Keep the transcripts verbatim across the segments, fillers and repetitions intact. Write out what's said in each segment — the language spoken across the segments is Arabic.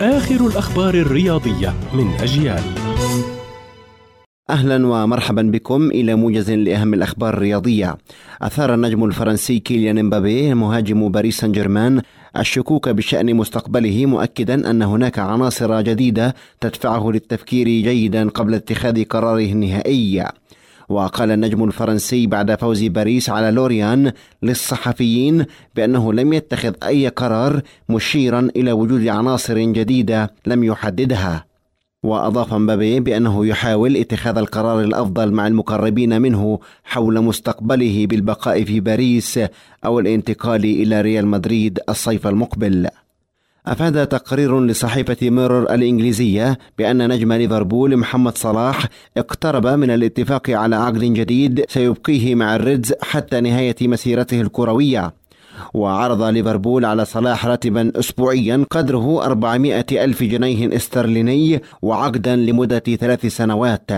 آخر الأخبار الرياضية من أجيال. أهلا ومرحبا بكم إلى موجز لأهم الأخبار الرياضية. أثار النجم الفرنسي كيليان مبابي مهاجم باريس سان جيرمان الشكوك بشأن مستقبله، مؤكدا أن هناك عناصر جديدة تدفعه للتفكير جيدا قبل اتخاذ قراره النهائي. وقال النجم الفرنسي بعد فوز باريس على لوريان للصحفيين بأنه لم يتخذ أي قرار، مشيرا إلى وجود عناصر جديدة لم يحددها. وأضاف مبابي بأنه يحاول اتخاذ القرار الأفضل مع المقربين منه حول مستقبله بالبقاء في باريس أو الانتقال إلى ريال مدريد الصيف المقبل. أفاد تقرير لصحيفة ميرور الإنجليزية بأن نجم ليفربول محمد صلاح اقترب من الاتفاق على عقد جديد سيبقيه مع الريدز حتى نهاية مسيرته الكروية. وعرض ليفربول على صلاح راتبا أسبوعيا قدره أربعمائة ألف جنيه استرليني وعقدا لمدة ثلاث سنوات.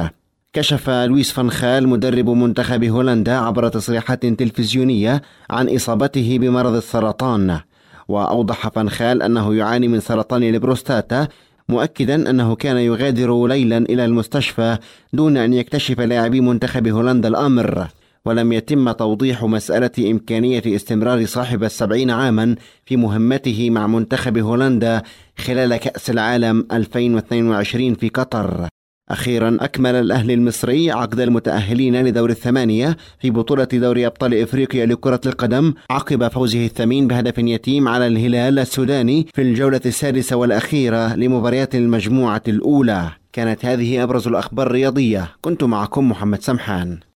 كشف لويس فان خال مدرب منتخب هولندا عبر تصريحات تلفزيونية عن إصابته بمرض السرطان. وأوضح فان خال أنه يعاني من سرطان البروستاتا، مؤكدا أنه كان يغادر ليلا إلى المستشفى دون أن يكتشف لاعبي منتخب هولندا الأمر. ولم يتم توضيح مسألة إمكانية استمرار صاحب السبعين عاما في مهمته مع منتخب هولندا خلال كأس العالم ألفين واثنين وعشرين في قطر. أخيرا أكمل الأهلي المصري عقد المتأهلين لدور الثمانية في بطولة دوري أبطال إفريقيا لكرة القدم عقب فوزه الثمين بهدف يتيم على الهلال السوداني في الجولة السادسة والأخيرة لمباريات المجموعة الأولى. كانت هذه أبرز الأخبار الرياضية، كنت معكم محمد سمحان.